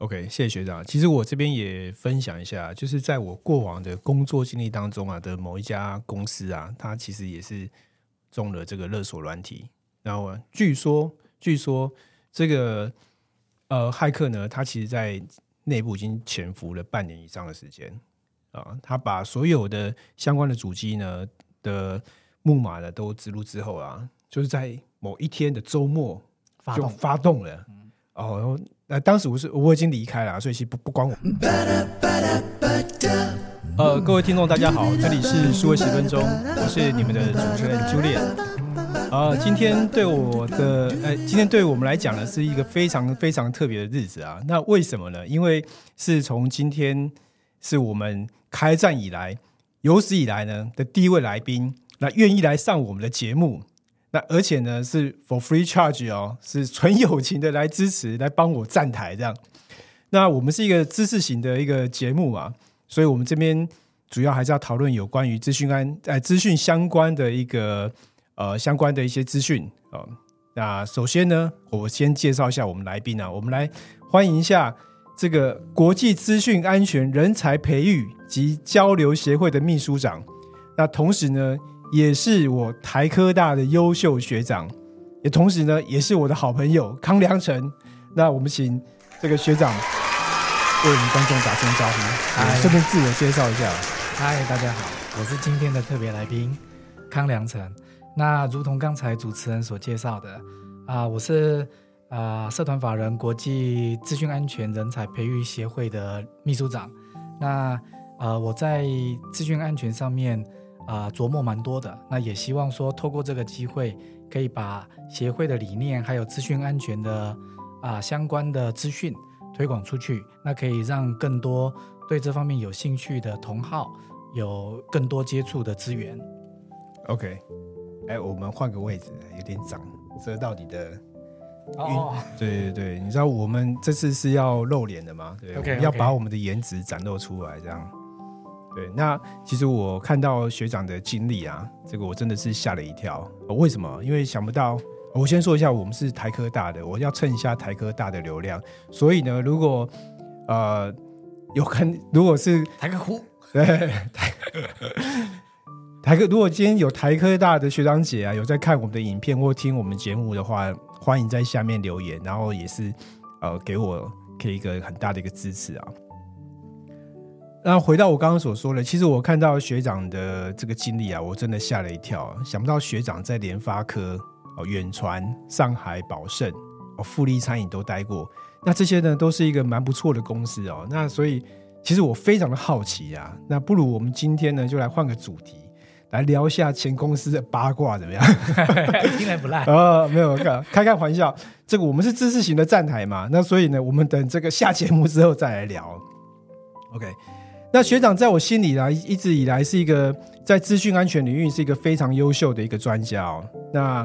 OK， 谢谢学长。其实我这边也分享一下，就是在我过往的工作经历当中啊的某一家公司啊，它其实也是中了这个勒索软体。然后据说这个骇客呢，他其实在内部已经潜伏了半年以上的时间啊，他把所有的相关的主机呢的木马呢都植入之后啊，就是在某一天的周末就发动了。哦，当时我已经离开了，所以其实不关我。各位听众大家好，这里是数位十分钟，我是你们的主持人 Julian。今天对我们来讲呢是一个非常非常特别的日子啊。那为什么呢？因为是从今天是我们开战以来有史以来呢的第一位来宾，那愿意来上我们的节目。那而且呢是 for free charge 哦，是纯友情的来支持，来帮我站台这样。那我们是一个知识型的一个节目嘛，所以我们这边主要还是要讨论有关于资讯相关的一个相关的一些资讯哦。那首先呢，我先介绍一下我们来宾啊，我们来欢迎一下这个国际资讯安全人才培育及交流协会的秘书长，那同时呢也是我台科大的优秀学长，也同时呢也是我的好朋友康良成。那我们请这个学长为我们观众打声招呼，顺便自我介绍一下。嗨，大家好，我是今天的特别来宾康良成。那如同刚才主持人所介绍的我是社团法人国际资讯安全人才培育协会的秘书长。那我在资讯安全上面琢磨蛮多的，那也希望说透过这个机会可以把协会的理念还有资讯安全的相关的资讯推广出去，那可以让更多对这方面有兴趣的同好有更多接触的资源。 OK， 我们换个位置，有点长遮到你的对对对，你知道我们这次是要露脸的嘛，对 okay, 要把我们的颜值展露出来这样。对，那其实我看到学长的经历啊，这个我真的是吓了一跳。为什么？因为想不到，我先说一下，我们是台科大的，我要蹭一下台科大的流量。所以呢，如果如果是台科呼，如果今天有台科大的学长姐啊，有在看我们的影片或听我们节目的话，欢迎在下面留言，然后也是给我可以一个很大的一个支持啊。那回到我刚刚所说的，其实我看到学长的这个经历啊，我真的吓了一跳啊，想不到学长在联发科、远传、上海宝盛、富力餐饮都待过，那这些呢都是一个蛮不错的公司哦。那所以其实我非常的好奇啊，那不如我们今天呢就来换个主题，来聊一下前公司的八卦怎么样？听来不赖没有，开玩笑，这个我们是知识型的站台嘛，那所以呢我们等这个下节目之后再来聊。 OK，那学长在我心里呢，一直以来是一个在资讯安全领域是一个非常优秀的一个专家哦。那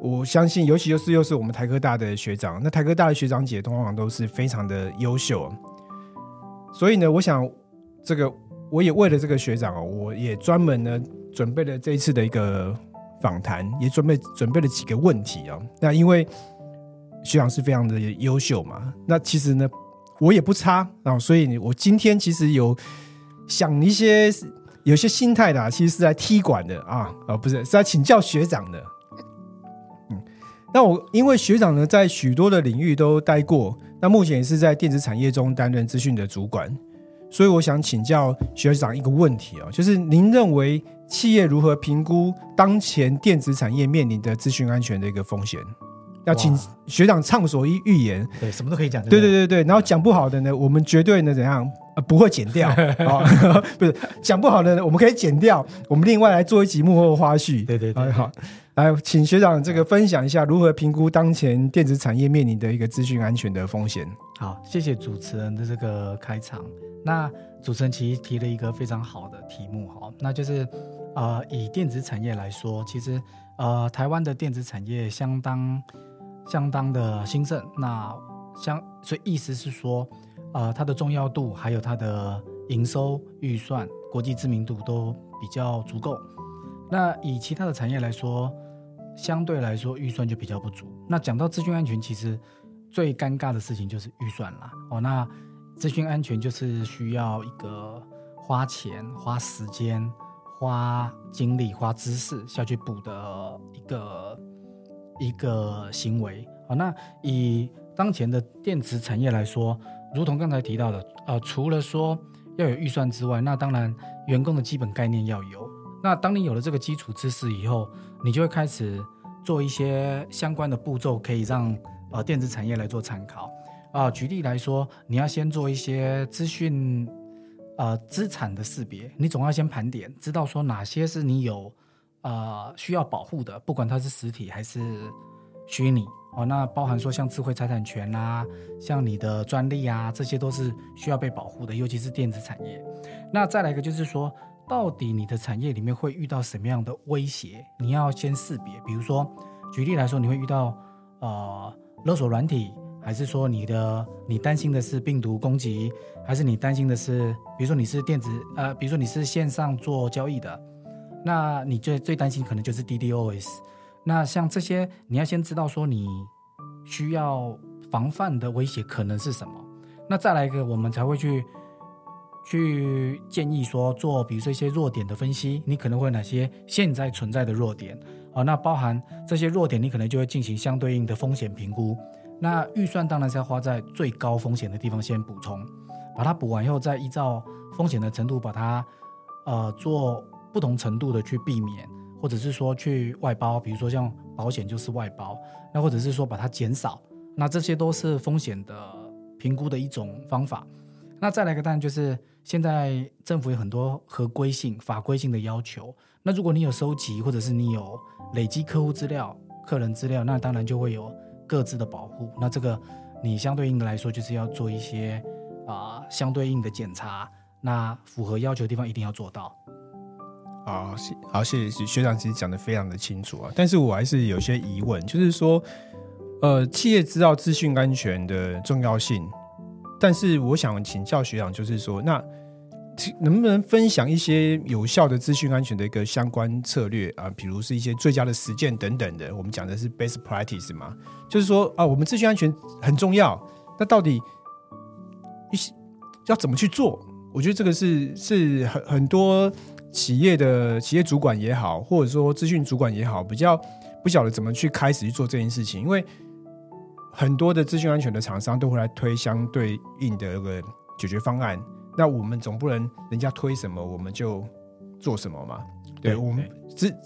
我相信，尤其又是我们台科大的学长，那台科大的学长姐通常都是非常的优秀，所以呢，我想这个我也为了这个学长哦，我也专门呢准备了这一次的一个访谈，也准备了几个问题哦。那因为学长是非常的优秀嘛，那其实呢，我也不差，所以我今天其实有想有些心态的其实是在踢馆的不是，是在请教学长的。那我因为学长呢在许多的领域都待过，那目前也是在电子产业中担任资讯的主管，所以我想请教学长一个问题，就是您认为企业如何评估当前电子产业面临的资讯安全的一个风险？要请学长畅所欲言，对，什么都可以讲。对对对对，然后讲不好的呢，我们绝对呢怎样不会剪掉不是，讲不好的呢我们可以剪掉，我们另外来做一集幕后花絮。对对 对, 对，好，来请学长这个分享一下如何评估当前电子产业面临的一个资讯安全的风险。好，谢谢主持人的这个开场。那主持人其实提了一个非常好的题目，那就是以电子产业来说，其实台湾的电子产业相当的兴盛，那所以意思是说它的重要度还有它的营收预算国际知名度都比较足够。那以其他的产业来说，相对来说预算就比较不足。那讲到资讯安全，其实最尴尬的事情就是预算啦。哦，那资讯安全就是需要一个花钱、花时间、花精力、花知识下去补的一个行为。哦，那以当前的电子产业来说，如同刚才提到的，除了说要有预算之外，那当然员工的基本概念要有。那当你有了这个基础知识以后，你就会开始做一些相关的步骤，可以让电子产业来做参考。举例来说，你要先做一些资讯资产的识别，你总要先盘点，知道说哪些是你有需要保护的，不管它是实体还是虚拟。那包含说像智慧财产权啦，像你的专利啊，这些都是需要被保护的，尤其是电子产业。那再来一个就是说，到底你的产业里面会遇到什么样的威胁，你要先识别。比如说举例来说，你会遇到勒索软体，还是说你担心的是病毒攻击，还是你担心的是比如说你是线上做交易的，那你最担心可能就是 DDoS。那像这些你要先知道说你需要防范的威胁可能是什么。那再来一个，我们才会去建议说做比如说一些弱点的分析，你可能会有哪些现在存在的弱点。那包含这些弱点，你可能就会进行相对应的风险评估。那预算当然是要花在最高风险的地方先补充，把它补完以后再依照风险的程度把它做不同程度的去避免，或者是说去外包，比如说像保险就是外包，那或者是说把它减少，那这些都是风险的评估的一种方法。那再来一个当然就是现在政府有很多合规性、法规性的要求，那如果你有收集或者是你有累积客户资料、客人资料，那当然就会有各自的保护。那这个你相对应的来说就是要做一些相对应的检查，那符合要求的地方一定要做到。好，谢谢学长，其实讲得非常的清楚啊，但是我还是有些疑问，就是说，企业知道资讯安全的重要性，但是我想请教学长，就是说，那能不能分享一些有效的资讯安全的一个相关策略啊？比如是一些最佳的实践等等的，我们讲的是 best practice 嘛，就是说啊，我们资讯安全很重要，那到底要怎么去做？我觉得这个是很多企业主管也好，或者说资讯主管也好，比较不晓得怎么去开始去做这件事情，因为很多的资讯安全的厂商都会来推相对应的解决方案，那我们总不能人家推什么我们就做什么嘛。 对，我们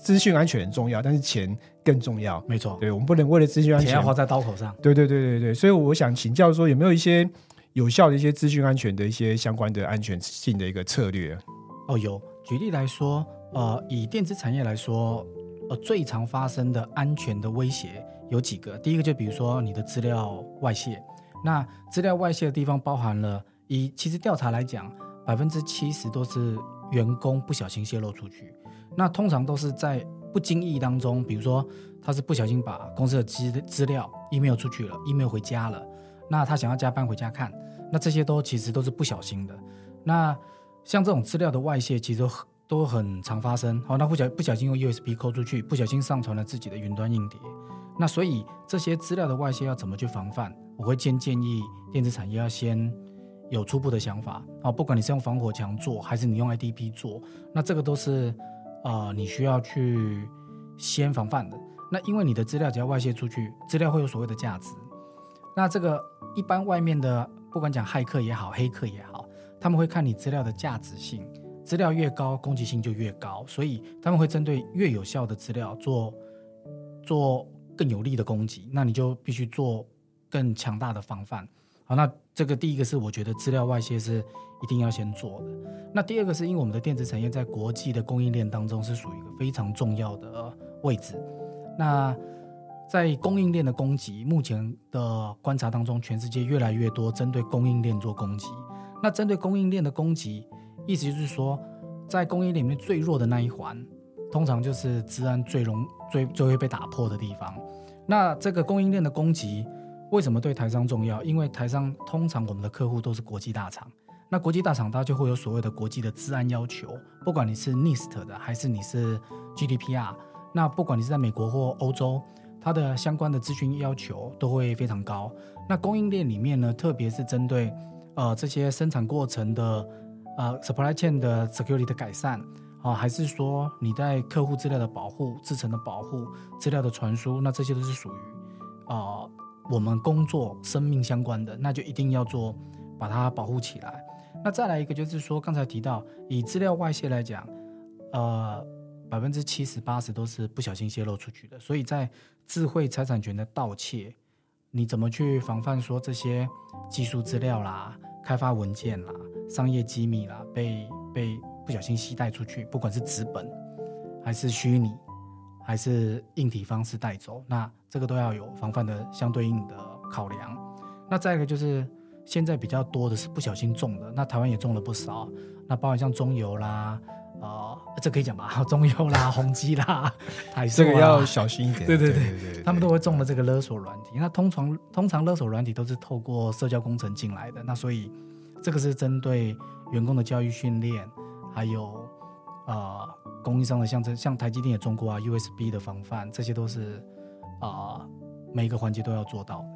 资讯安全很重要，但是钱更重要，没错。对，我们不能为了资讯安全钱要花在刀口上。对，所以我想请教说，有没有一些有效的一些资讯安全的一些相关的安全性的一个策略？有，举例来说，以电子产业来说，最常发生的安全的威胁有几个。第一个就比如说你的资料外泄，那资料外泄的地方包含了，其实调查来讲，70%都是员工不小心泄露出去。那通常都是在不经意当中，比如说他是不小心把公司的资料 email 出去了， email 回家了，那他想要加班回家看，那这些其实都是不小心的。那像这种资料的外泄其实都很常发生。那不小心用 USB 抠出去，不小心上传了自己的云端硬碟。那所以这些资料的外泄要怎么去防范，我会建议电子产业要先有初步的想法。不管你是用防火墙做还是你用 IDP 做，那这个都是你需要去先防范的。那因为你的资料只要外泄出去，资料会有所谓的价值，那这个一般外面的不管讲骇客也好、黑客也好，他们会看你资料的价值性，资料越高攻击性就越高，所以他们会针对越有效的资料做更有力的攻击，那你就必须做更强大的防范。好，那这个第一个是我觉得资料外泄是一定要先做的。那第二个是因为我们的电子产业在国际的供应链当中是属于一个非常重要的位置，那在供应链的攻击，目前的观察当中，全世界越来越多针对供应链做攻击。那针对供应链的攻击，意思就是说，在供应链里面最弱的那一环，通常就是治安最会被打破的地方。那这个供应链的攻击为什么对台商重要？因为台商通常我们的客户都是国际大厂，那国际大厂它就会有所谓的国际的治安要求，不管你是 NIST 的还是你是 GDPR， 那不管你是在美国或欧洲，它的相关的资讯要求都会非常高。那供应链里面呢，特别是针对这些生产过程的supply chain 的 security 的改善，还是说你在客户资料的保护、制程的保护、资料的传输，那这些都是属于我们工作生命相关的，那就一定要做把它保护起来。那再来一个就是说，刚才提到以资料外泄来讲，70%-80% 都是不小心泄露出去的，所以在智慧财产权的盗窃，你怎么去防范说这些技术资料啦、开发文件啦、商业机密啦被不小心携带出去，不管是纸本还是虚拟还是硬体方式带走，那这个都要有防范的相对应的考量。那再一个就是现在比较多的是不小心中的，那台湾也中了不少，那包含像中油啦这可以讲吧，中油啦、宏基啦、台塑啦，这个要小心一点。对，他们都会中了这个勒索软体。那通常勒索软体都是透过社交工程进来的，那所以这个是针对员工的教育训练，还有供应商的像台积电也中国USB 的防范，这些都是每一个环节都要做到的。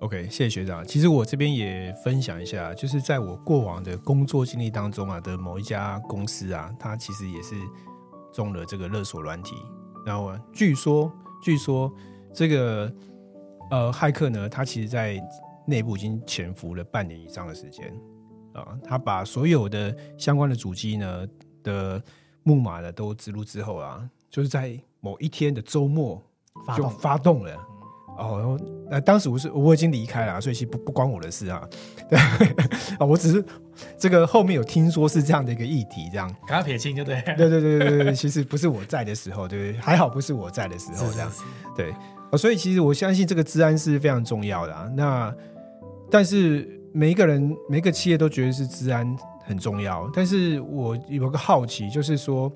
OK， 谢谢学长。其实我这边也分享一下，就是在我过往的工作经历当中的某一家公司它其实也是中了这个勒索软体。然后据说这个骇客呢，他其实在内部已经潜伏了半年以上的时间他把所有的相关的主机呢的木马呢都植入之后就是在某一天的周末就发动了。当时我已经离开了，所以其实 不关我的事对我只是这个后面有听说是这样的一个议题，这样赶快撇清就对了。对，其实不是我在的时候，对，还好不是我在的时候，这样是对所以其实我相信这个资安是非常重要的那但是每一个人每一个企业都觉得是资安很重要，但是我有个好奇就是说，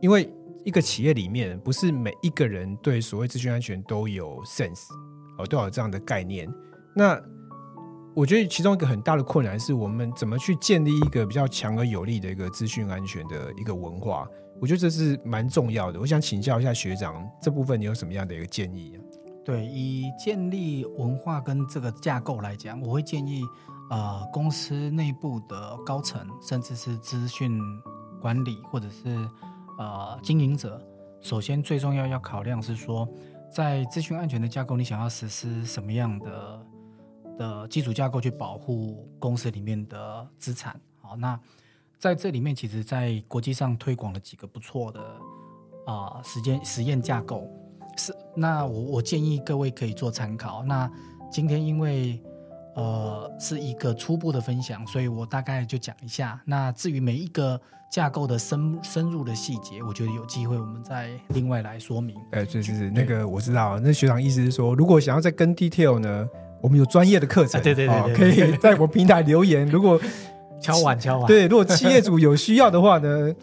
因为一个企业里面不是每一个人对所谓资讯安全都有 sense 都有这样的概念，那我觉得其中一个很大的困难是我们怎么去建立一个比较强而有力的一个资讯安全的一个文化，我觉得这是蛮重要的。我想请教一下学长，这部分你有什么样的一个建议对，以建立文化跟这个架构来讲，我会建议公司内部的高层甚至是资讯管理或者是经营者，首先最重要要考量是说，在资讯安全的架构，你想要实施什么样的基础架构去保护公司里面的资产。好，那在这里面，其实在国际上推广了几个不错的实验架构，是那 我建议各位可以做参考。那今天因为是一个初步的分享，所以我大概就讲一下。那至于每一个架构的深入的细节，我觉得有机会我们再另外来说明。就是那个我知道，那学长意思是说，如果想要再跟 detail 呢，我们有专业的课程，对，可以在我平台留言。如果敲碗，对，如果企业主有需要的话呢，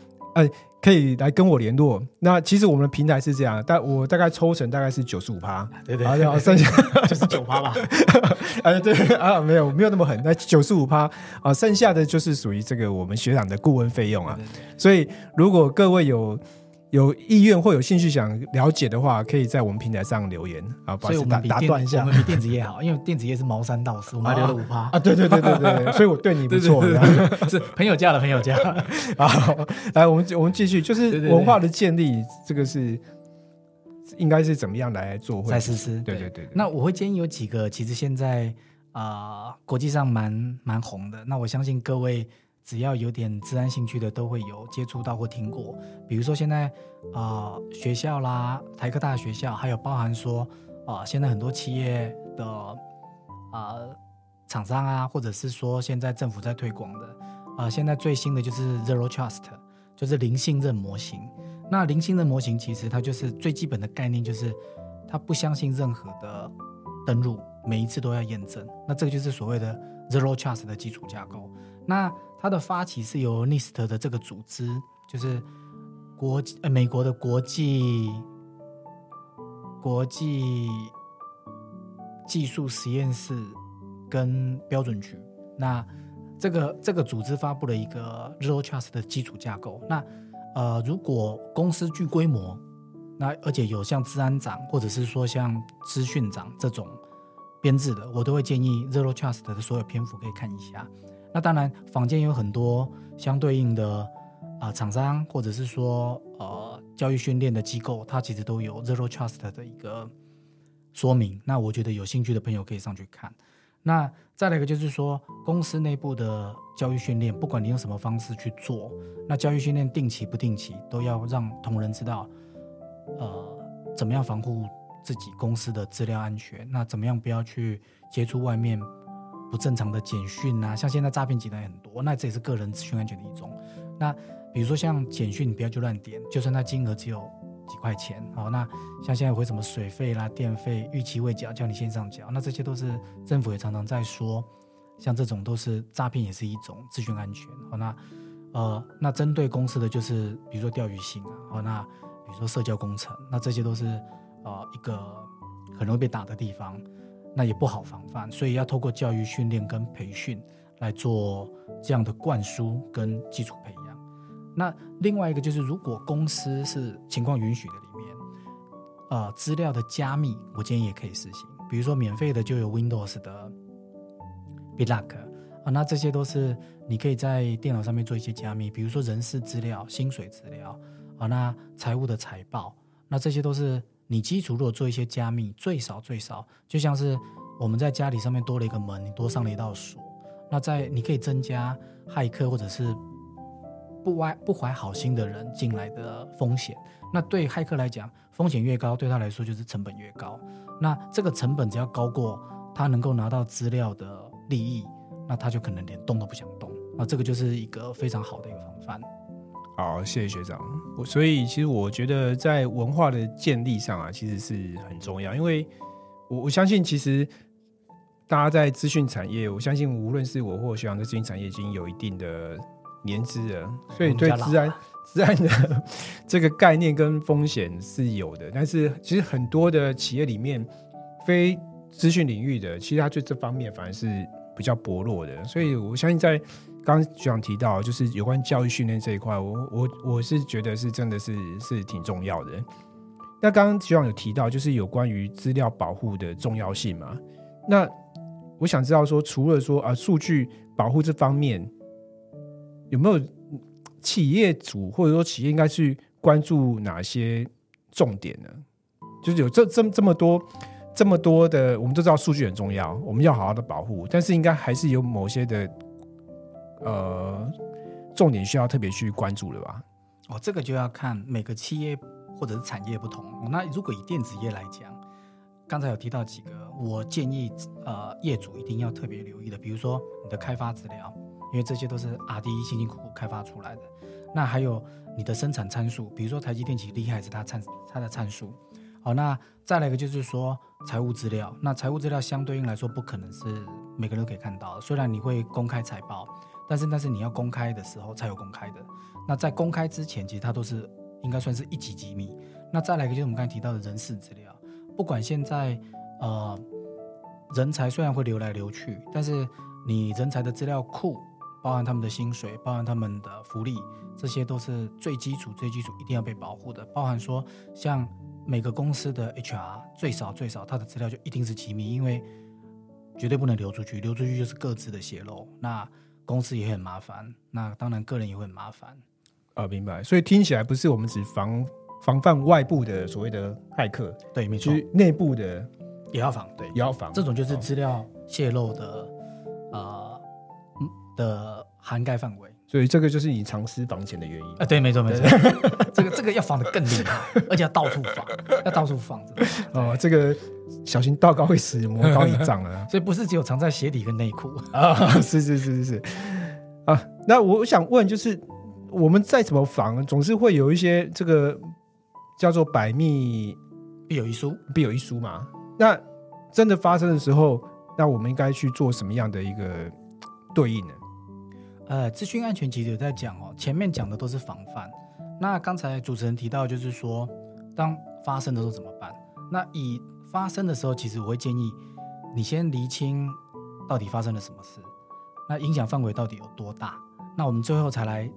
可以来跟我联络。那其实我们的平台是这样，但我大概抽成大概是 95%， 对，剩下 99% 吧对没有那么狠，那 95%剩下的就是属于这个我们学长的顾问费用对。所以如果各位有意愿或有兴趣想了解的话，可以在我们平台上留言所以我们打断一下，我们比电子业好因为电子业是茅山道士，我们还留了 5% 对所以我对你不错对是朋友价好，来我们继续，就是文化的建立，这个是应该是怎么样来做再实施对。那我会建议有几个其实现在国际上蛮红的，那我相信各位只要有点资安兴趣的都会有接触到或听过，比如说现在学校啦，台科大学校，还有包含说现在很多企业的厂商或者是说现在政府在推广的现在最新的就是 Zero Trust， 就是零信任模型。那零信任模型其实它就是最基本的概念，就是它不相信任何的登录，每一次都要验证，那这个就是所谓的 Zero Trust 的基础架构。那它的发起是由 NIST 的这个组织，就是美国的国际技术实验室跟标准局，那这个组织发布了一个 Zero Trust 的基础架构。那如果公司具规模，那而且有像治安长或者是说像资讯长这种编制的，我都会建议 Zero Trust 的所有篇幅可以看一下。那当然坊间有很多相对应的厂商或者是说教育训练的机构，它其实都有 Zero Trust 的一个说明，那我觉得有兴趣的朋友可以上去看。那再来一个就是说，公司内部的教育训练，不管你用什么方式去做，那教育训练定期不定期都要让同仁知道怎么样防护自己公司的资料安全，那怎么样不要去接触外面不正常的简讯啊，像现在诈骗集团很多，那这也是个人资讯安全的一种。那比如说像简讯你不要去乱点，就算它金额只有几块钱，好，那像现在会什么水费啦、电费逾期未缴，叫你线上缴，那这些都是政府也常常在说，像这种都是诈骗，也是一种资讯安全。好，那针对公司的就是比如说钓鱼信啊，好，那比如说社交工程，那这些都是一个很容易被打的地方，那也不好防范，所以要透过教育训练跟培训来做这样的灌输跟基础培养。那另外一个就是，如果公司是情况允许的里面，资料的加密，我建议也可以实行。比如说免费的就有 Windows 的 BitLocker，那这些都是你可以在电脑上面做一些加密，比如说人事资料、薪水资料，那财务的财报，那这些都是你基础如果做一些加密，最少就像是我们在家里上面多了一个门，你多上了一道锁，那在你可以增加骇客或者是不怀好心的人进来的风险。那对骇客来讲，风险越高，对他来说就是成本越高，那这个成本只要高过他能够拿到资料的利益，那他就可能连动都不想动，那这个就是一个非常好的一个防范。好，谢谢学长。所以其实我觉得在文化的建立上啊，其实是很重要，因为 我相信其实大家在资讯产业，我相信无论是我或学长在资讯产业已经有一定的年资了，所以对治安的这个概念跟风险是有的，但是其实很多的企业里面非资讯领域的，其实它对这方面反而是比较薄弱的，所以我相信在刚刚学长提到就是有关教育训练这一块，我是觉得是真的是挺重要的。那刚刚学长有提到就是有关于资料保护的重要性嘛，那我想知道说除了说数据保护这方面，有没有企业主或者说企业应该去关注哪些重点呢？就是有这么多的，我们都知道数据很重要，我们要好好的保护，但是应该还是有某些的重点需要特别去关注了吧？这个就要看每个企业或者是产业不同。那如果以电子业来讲，刚才有提到几个我建议业主一定要特别留意的，比如说你的开发资料，因为这些都是 RDE 辛辛苦苦开发出来的。那还有你的生产参数，比如说台积电其实厉害是它的参数。好，那再来一个就是说财务资料，那财务资料相对应来说不可能是每个人都可以看到的，虽然你会公开财报，但是你要公开的时候才有公开的，那在公开之前其实它都是应该算是一级机密。那再来一个就是我们刚才提到的人事资料，不管现在人才虽然会流来流去，但是你人才的资料库，包含他们的薪水，包含他们的福利，这些都是最基础一定要被保护的，包含说像每个公司的 HR 最少它的资料就一定是机密，因为绝对不能流出去就是各自的泄露，那公司也很麻烦，那当然个人也会很麻烦。明白。所以听起来不是我们只防范外部的所谓的骇客，对，没错，就是内部的也要防，对，也要防，这种就是资料泄露的涵盖范围。所以这个就是你藏私房钱的原因。对，没错这个要防得更厉害，而且要到处放这个小心道高会死魔高一丈啊所以不是只有藏在鞋底跟内裤是那我想问就是我们再怎么防，总是会有一些这个叫做百密必有一疏嘛，那真的发生的时候，那我们应该去做什么样的一个对应呢？资讯安全其实有在讲前面讲的都是防范，那刚才主持人提到就是说当发生的时候怎么办，那以发生的时候其实我会建议你先厘清到底发生了什么事，那影响范围到底有多大，那我们最后才来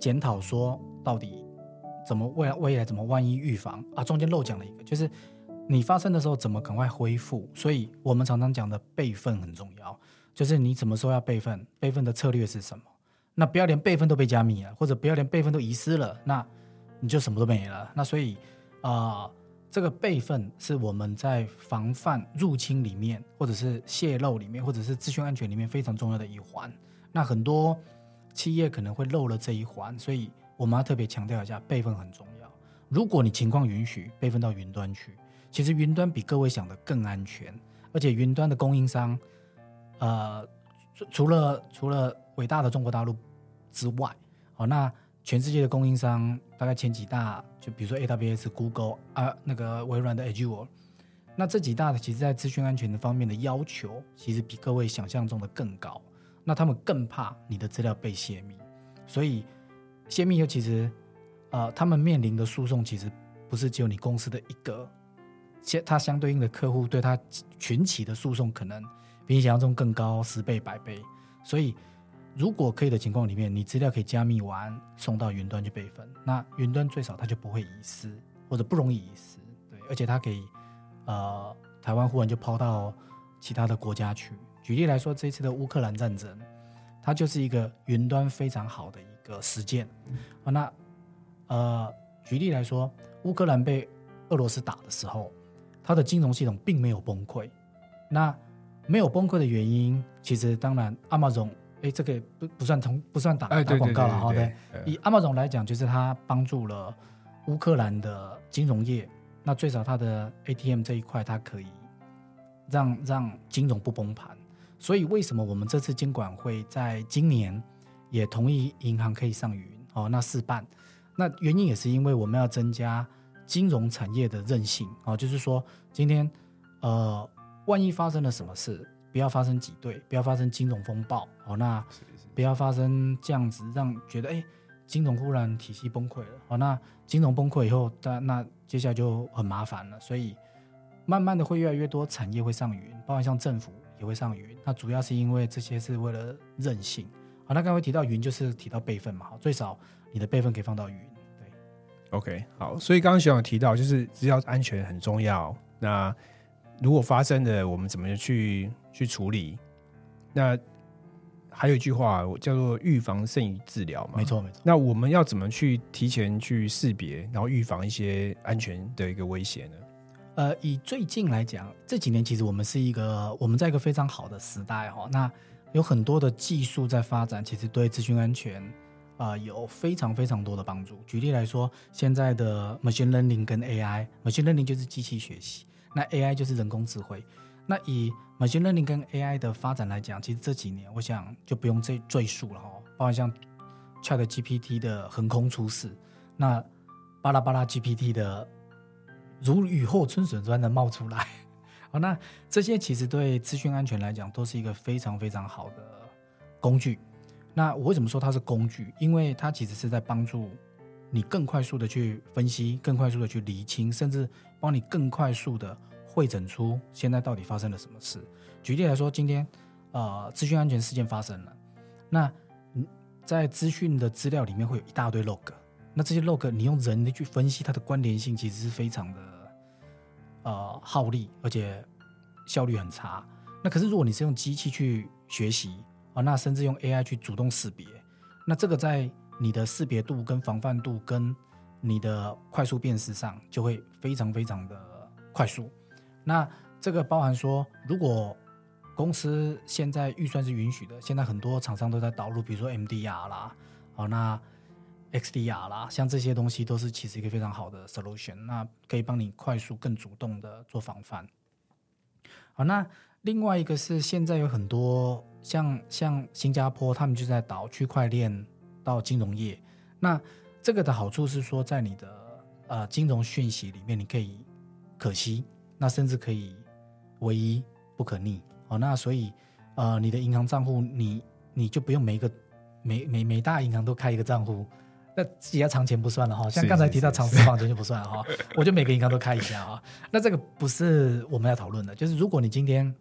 检讨说到底怎么未来怎么万一预防啊？中间漏讲了一个，就是你发生的时候怎么赶快恢复，所以我们常常讲的备份很重要，就是你什么时候要备份，备份的策略是什么，那不要连备份都被加密了，或者不要连备份都遗失了，那你就什么都没了。那所以这个备份是我们在防范入侵里面，或者是泄露里面，或者是资讯安全里面非常重要的一环，那很多企业可能会漏了这一环，所以我们要特别强调一下，备份很重要。如果你情况允许，备份到云端去，其实云端比各位想的更安全，而且云端的供应商除了伟大的中国大陆之外，好，那全世界的供应商大概前几大，就比如说 AWS、Google、那个微软的 Azure， 那这几大的其实在资讯安全的方面的要求其实比各位想象中的更高，那他们更怕你的资料被泄密，所以泄密又其实他们面临的诉讼其实不是只有你公司的一个，他相对应的客户对他群起的诉讼可能比你想象中更高10倍100倍，所以如果可以的情况里面，你资料可以加密完送到云端去备份，那云端最少它就不会遗失，或者不容易遗失，对，而且它可以台湾忽然就抛到其他的国家去。举例来说，这次的乌克兰战争，它就是一个云端非常好的一个实践。那举例来说，乌克兰被俄罗斯打的时候，它的金融系统并没有崩溃，那没有崩溃的原因，其实当然 Amazon这个不算打广告了，好的。以 Amazon 来讲，就是他帮助了乌克兰的金融业，那最少他的 ATM 这一块，它可以让金融不崩盘。所以为什么我们这次金管会在今年也同意银行可以上云？哦，那试办，那原因也是因为我们要增加金融产业的韧性，哦，就是说今天万一发生了什么事。不要发生挤兑，不要发生金融风暴，哦，那不要发生这样子让觉得金融忽然体系崩溃了，哦，那金融崩溃以后，那接下来就很麻烦了，所以慢慢的会越来越多产业会上云，包括像政府也会上云，那主要是因为这些是为了韧性，哦，那刚才提到云就是提到备份嘛，最少你的备份可以放到云，对。 OK， 好，所以刚刚学长提到就是资料安全很重要，那如果发生的我们怎么去处理，那还有一句话叫做预防胜于治疗嘛，没错没错。那我们要怎么去提前去识别，然后预防一些安全的一个威胁呢？以最近来讲，这几年其实我们在一个非常好的时代，哦，那有很多的技术在发展，其实对资讯安全有非常非常多的帮助。举例来说，现在的 machine learning 跟 AI， machine learning 就是机器学习，那 AI 就是人工智慧。那以 machine learning 跟 AI 的发展来讲，其实这几年我想就不用赘述了，哦，包括像 ChatGPT 的横空出世，那巴拉巴拉 GPT 的如雨后春笋般的冒出来，哦，那这些其实对资讯安全来讲都是一个非常非常好的工具。那我为什么说它是工具？因为它其实是在帮助你更快速的去分析，更快速的去厘清，甚至帮你更快速的汇整出现在到底发生了什么事。举例来说，今天资讯安全事件发生了，那在资讯的资料里面会有一大堆 log， 那这些 log 你用人去分析它的关联性，其实是非常的耗力，而且效率很差。那可是如果你是用机器去学习，那甚至用 AI 去主动识别，那这个在你的识别度跟防范度跟你的快速辨识上就会非常非常的快速。那这个包含说，如果公司现在预算是允许的，现在很多厂商都在导入，比如说 MDR 啦，哦，那 XDR 啦，像这些东西都是其实一个非常好的 solution， 那可以帮你快速更主动的做防范。好，那另外一个是现在有很多像新加坡他们就在导区块链到金融业，那这个的好处是说，在你的金融讯息里面，你可以可惜，那甚至可以唯一不可逆，哦，那所以你的银行账户你就不用每大银行都开一个账户，那自己要藏钱不算了，哦，像刚才提到藏私房钱就不算了，哦，我就每个银行都开一下，哦，那这个不是我们要讨论的，就是如果你今天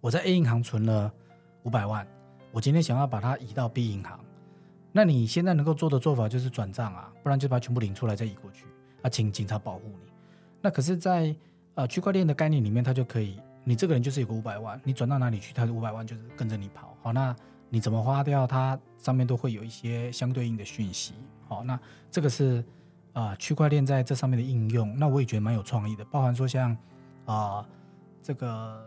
我在 A 银行存了500万，我今天想要把它移到 B 银行，那你现在能够做的做法就是转账啊，不然就把它全部领出来再移过去啊，请警察保护你。那可是在区块链的概念里面，它就可以，你这个人就是有个500万，你转到哪里去，它500万就是跟着你跑。好，那你怎么花掉，它上面都会有一些相对应的讯息。好，那这个是区块链在这上面的应用。那我也觉得蛮有创意的，包含说像这个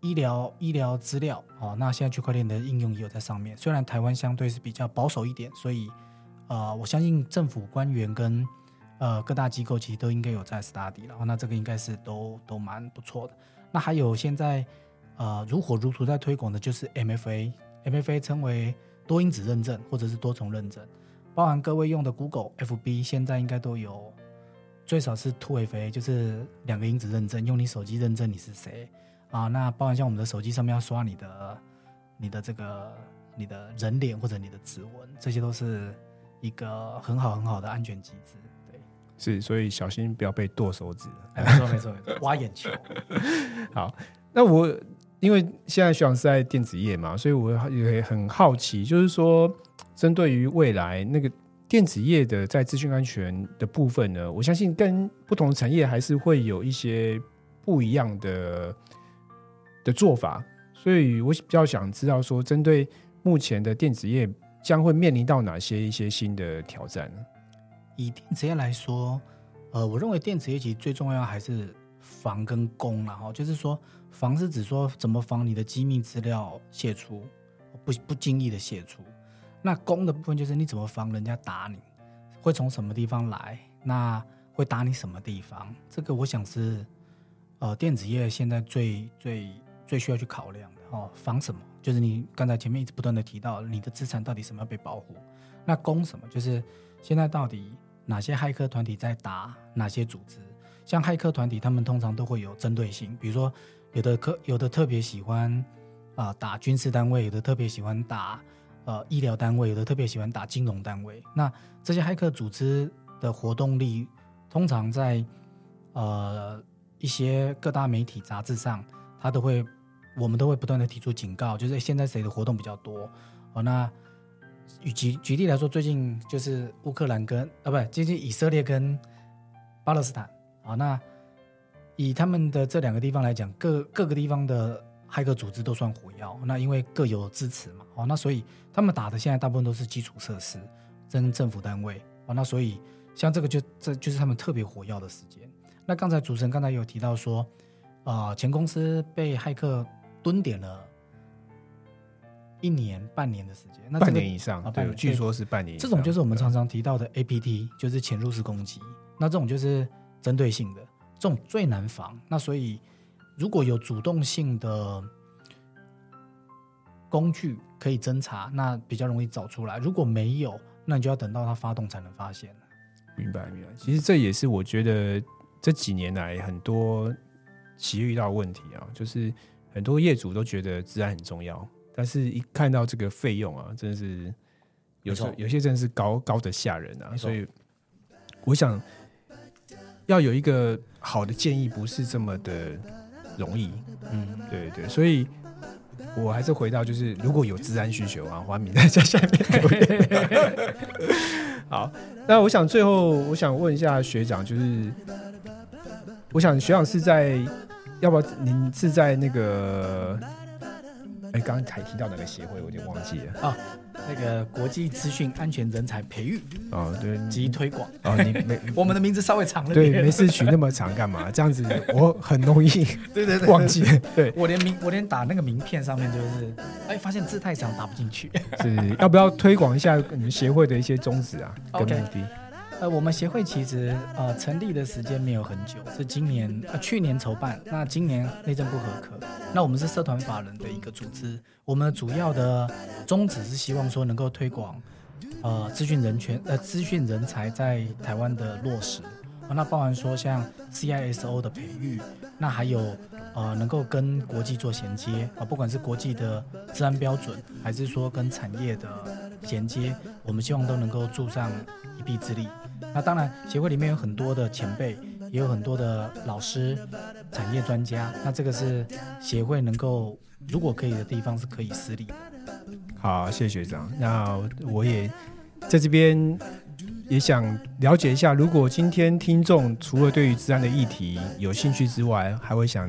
医疗资料，那现在区块链的应用也有在上面。虽然台湾相对是比较保守一点，所以我相信政府官员跟各大机构其实都应该有在 study， 然后那这个应该是都蛮不错的。那还有现在如火如荼在推广的就是 MFA 称为多因子认证或者是多重认证，包含各位用的 Google、FB 现在应该都有最少是 2FA， 就是两个因子认证，用你手机认证你是谁啊。那包含像我们的手机上面要刷你的这个你的人脸或者你的指纹，这些都是一个很好的安全机制。对，是，所以小心不要被剁手指。没错，挖眼球。好，那我因为现在学长是在电子业嘛，所以我也很好奇，就是说针对于未来那个电子业的在资讯安全的部分呢，我相信跟不同产业还是会有一些不一样的做法，所以我比较想知道说，针对目前的电子业将会面临到哪些一些新的挑战呢？以电子业来说，我认为电子业其实最重要还是防跟攻啦，就是说防是指说怎么防你的机密资料泄出，不经意的泄出。那攻的部分就是你怎么防人家打你，会从什么地方来，那会打你什么地方，这个我想是电子业现在最需要去考量的。防什么就是你刚才前面一直不断的提到你的资产到底什么要被保护，那攻什么就是现在到底哪些骇客团体在打哪些组织。像骇客团体他们通常都会有针对性，比如说有的特别喜欢打军事单位，有的特别喜欢打医疗单位，有的特别喜欢打金融单位。那这些骇客组织的活动力通常在一些各大媒体杂志上，它都会，我们都会不断的提出警告，就是现在谁的活动比较多。那举例来说，最近就是乌克兰跟最近以色列跟巴勒斯坦。那以他们的这两个地方来讲，各个地方的骇客组织都算火药，那因为各有支持嘛。那所以他们打的现在大部分都是基础设施跟政府单位。那所以像这个这就是他们特别火药的时间。那刚才主持人有提到说，前公司被骇客蹲点了1年半年的时间，那、这个、半年以上、对，据说是半年以上。这种就是我们常常提到的 APT， 就是潜入式攻击。那这种就是针对性的，这种最难防。那所以如果有主动性的工具可以侦查，那比较容易找出来。如果没有，那你就要等到它发动才能发现。明白。其实这也是我觉得这几年来很多企业遇到问题啊，就是很多业主都觉得资安很重要，但是一看到这个费用啊，真的是有些真的是高的吓人啊。所以我想要有一个好的建议不是这么的容易。对，所以我还是回到，就是如果有资安需求啊，欢迎大家下面留言。好，那我想最后我想问一下学长，就是我想学长是在，要不然您是在那个刚才提到哪个协会我就忘记了啊，那个国际资讯安全人才培育对及推广我们的名字稍微长了点。对，没事取那么长干嘛，这样子我很容易对忘记。对，我连打那个名片上面就是发现字太长打不进去。是要不要推广一下你们协会的一些宗旨啊跟目的？我们协会其实成立的时间没有很久，是去年筹办，那今年内政部核可。那我们是社团法人的一个组织，我们主要的宗旨是希望说能够推广资讯人才在台湾的落实，那包含说像 CISO 的培育，那还有能够跟国际做衔接不管是国际的治安标准，还是说跟产业的衔接，我们希望都能够助上一臂之力。那当然协会里面有很多的前辈，也有很多的老师、产业专家，那这个是协会能够如果可以的地方是可以施力的。好，谢谢学长。那我也在这边也想了解一下，如果今天听众除了对于资安的议题有兴趣之外，还会想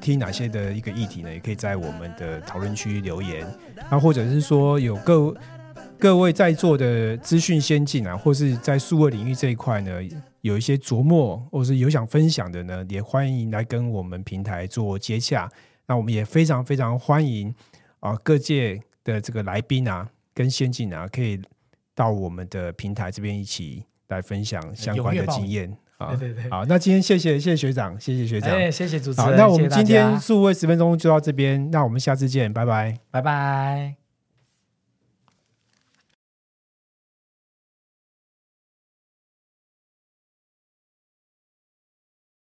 听哪些的一个议题呢？也可以在我们的讨论区留言，啊，或者是说有各位在座的资讯先进啊，或是在数位领域这一块呢，有一些琢磨或是有想分享的呢，也欢迎来跟我们平台做接洽。那我们也非常非常欢迎啊，各界的这个来宾啊跟先进啊，可以到我们的平台这边一起来分享相关的经验。好，对对对，好，那今天谢谢学长，谢谢学长，谢谢主持人。好，那我们今天数位10分钟就到这边，那我们下次见，拜拜，拜拜。